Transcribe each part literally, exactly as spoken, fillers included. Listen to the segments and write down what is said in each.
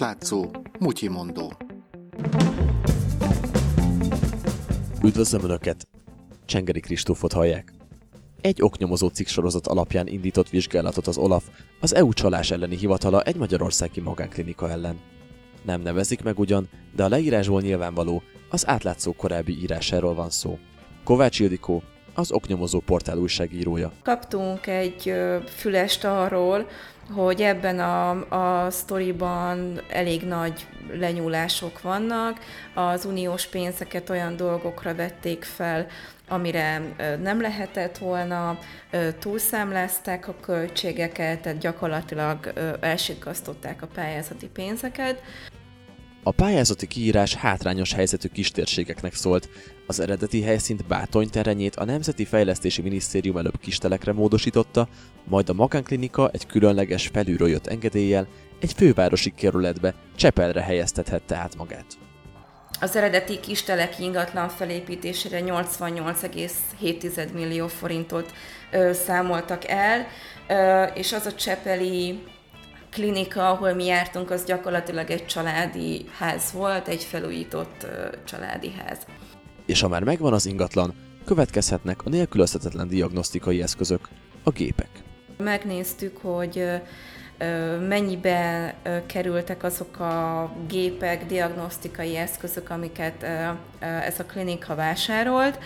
Átlátszó, mutyimondó. Üdvözlöm Önöket! Csengeri Kristófot hallják. Egy oknyomozó cikksorozat alapján indított vizsgálatot az OLAF, az é u csalás elleni hivatala egy magyarországi magánklinika ellen. Nem nevezik meg ugyan, de a leírásból nyilvánvaló, az Átlátszó korábbi írásáról van szó. Kovács Ildikó, az oknyomozó portál újságírója. Kaptunk egy fülest arról, hogy ebben a, a sztoriban elég nagy lenyúlások vannak, az uniós pénzeket olyan dolgokra vették fel, amire nem lehetett volna, túlszámlázták a költségeket, tehát gyakorlatilag elsikasztották a pályázati pénzeket. A pályázati kiírás hátrányos helyzetű kistérségeknek szólt. Az eredeti helyszínt, Bátonyterenyét a Nemzeti Fejlesztési Minisztérium előbb kistelekre módosította, majd a magánklinika egy különleges felülről jött engedéllyel egy fővárosi kerületbe, Csepelre helyeztethette át magát. Az eredeti kisteleki ingatlan felépítésére nyolcvannyolc egész hét millió forintot ö, számoltak el, ö, és az a csepeli klinika, ahol mi jártunk, az gyakorlatilag egy családi ház volt, egy felújított családi ház. És ha már megvan az ingatlan, következhetnek a nélkülözhetetlen diagnosztikai eszközök, a gépek. Megnéztük, hogy mennyibe kerültek azok a gépek, diagnosztikai eszközök, amiket ez a klinika vásárolt,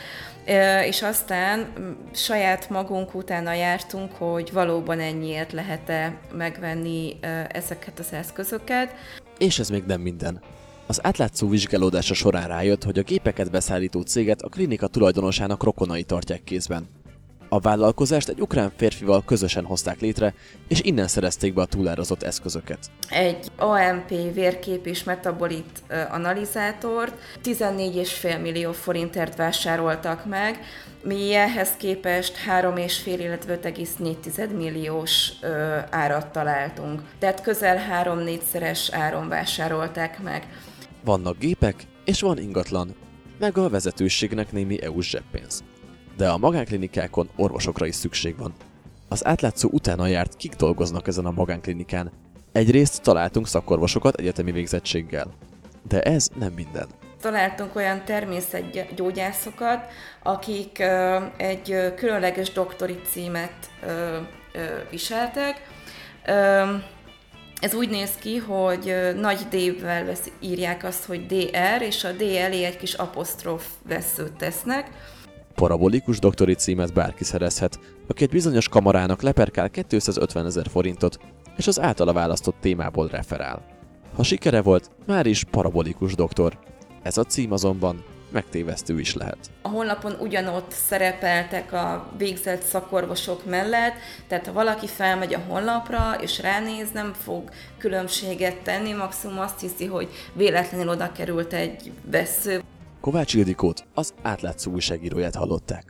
és aztán saját magunk utána jártunk, hogy valóban ennyiért lehet-e megvenni ezeket az eszközöket. És ez még nem minden. Az átlátszó vizsgálódása során rájött, hogy a gépeket beszállító céget a klinika tulajdonosának rokonai tartják kézben. A vállalkozást egy ukrán férfival közösen hozták létre, és innen szerezték be a túlárazott eszközöket. Egy á em pé vérkép és metabolit analizátort tizennégy egész öt millió forintért vásároltak meg, mi ehhez képest három egész öt, illetve öt egész négy milliós árat találtunk. Tehát közel három-négyszeres áron vásárolták meg. Vannak gépek, és van ingatlan, meg a vezetőségnek némi é u-s zseppénz. De a magánklinikákon orvosokra is szükség van. Az átlátszó utána járt, kik dolgoznak ezen a magánklinikán. Egyrészt találtunk szakorvosokat egyetemi végzettséggel. De ez nem minden. Találtunk olyan természetgyógyászokat, akik egy különleges doktori címet viseltek. Ez úgy néz ki, hogy nagy D-vel írják azt, hogy dé er, és a D elé egy kis apostrof veszőt tesznek. Parabolikus doktori címet bárki szerezhet, aki egy bizonyos kamarának leperkál kétszázötvenezer forintot, és az általa választott témából referál. Ha sikere volt, már is parabolikus doktor. Ez a cím azonban megtévesztő is lehet. A honlapon ugyanott szerepeltek a végzett szakorvosok mellett, tehát ha valaki felmegy a honlapra és ránéz, nem fog különbséget tenni, maximum azt hiszi, hogy véletlenül oda került egy vesző. Kovács Ildikót, az átlátszó újságíróját hallották.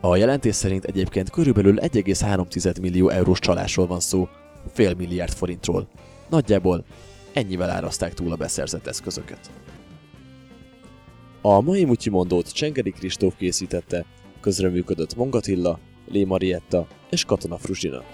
A jelentés szerint egyébként körülbelül egy egész három millió eurós csalásról van szó, fél milliárd forintról. Nagyjából ennyivel árazták túl a beszerzett eszközöket. A mai mutyimondót Csengeri Kristóf készítette, közreműködött Mongatilla, Lémaretta és Katona Fruzsina.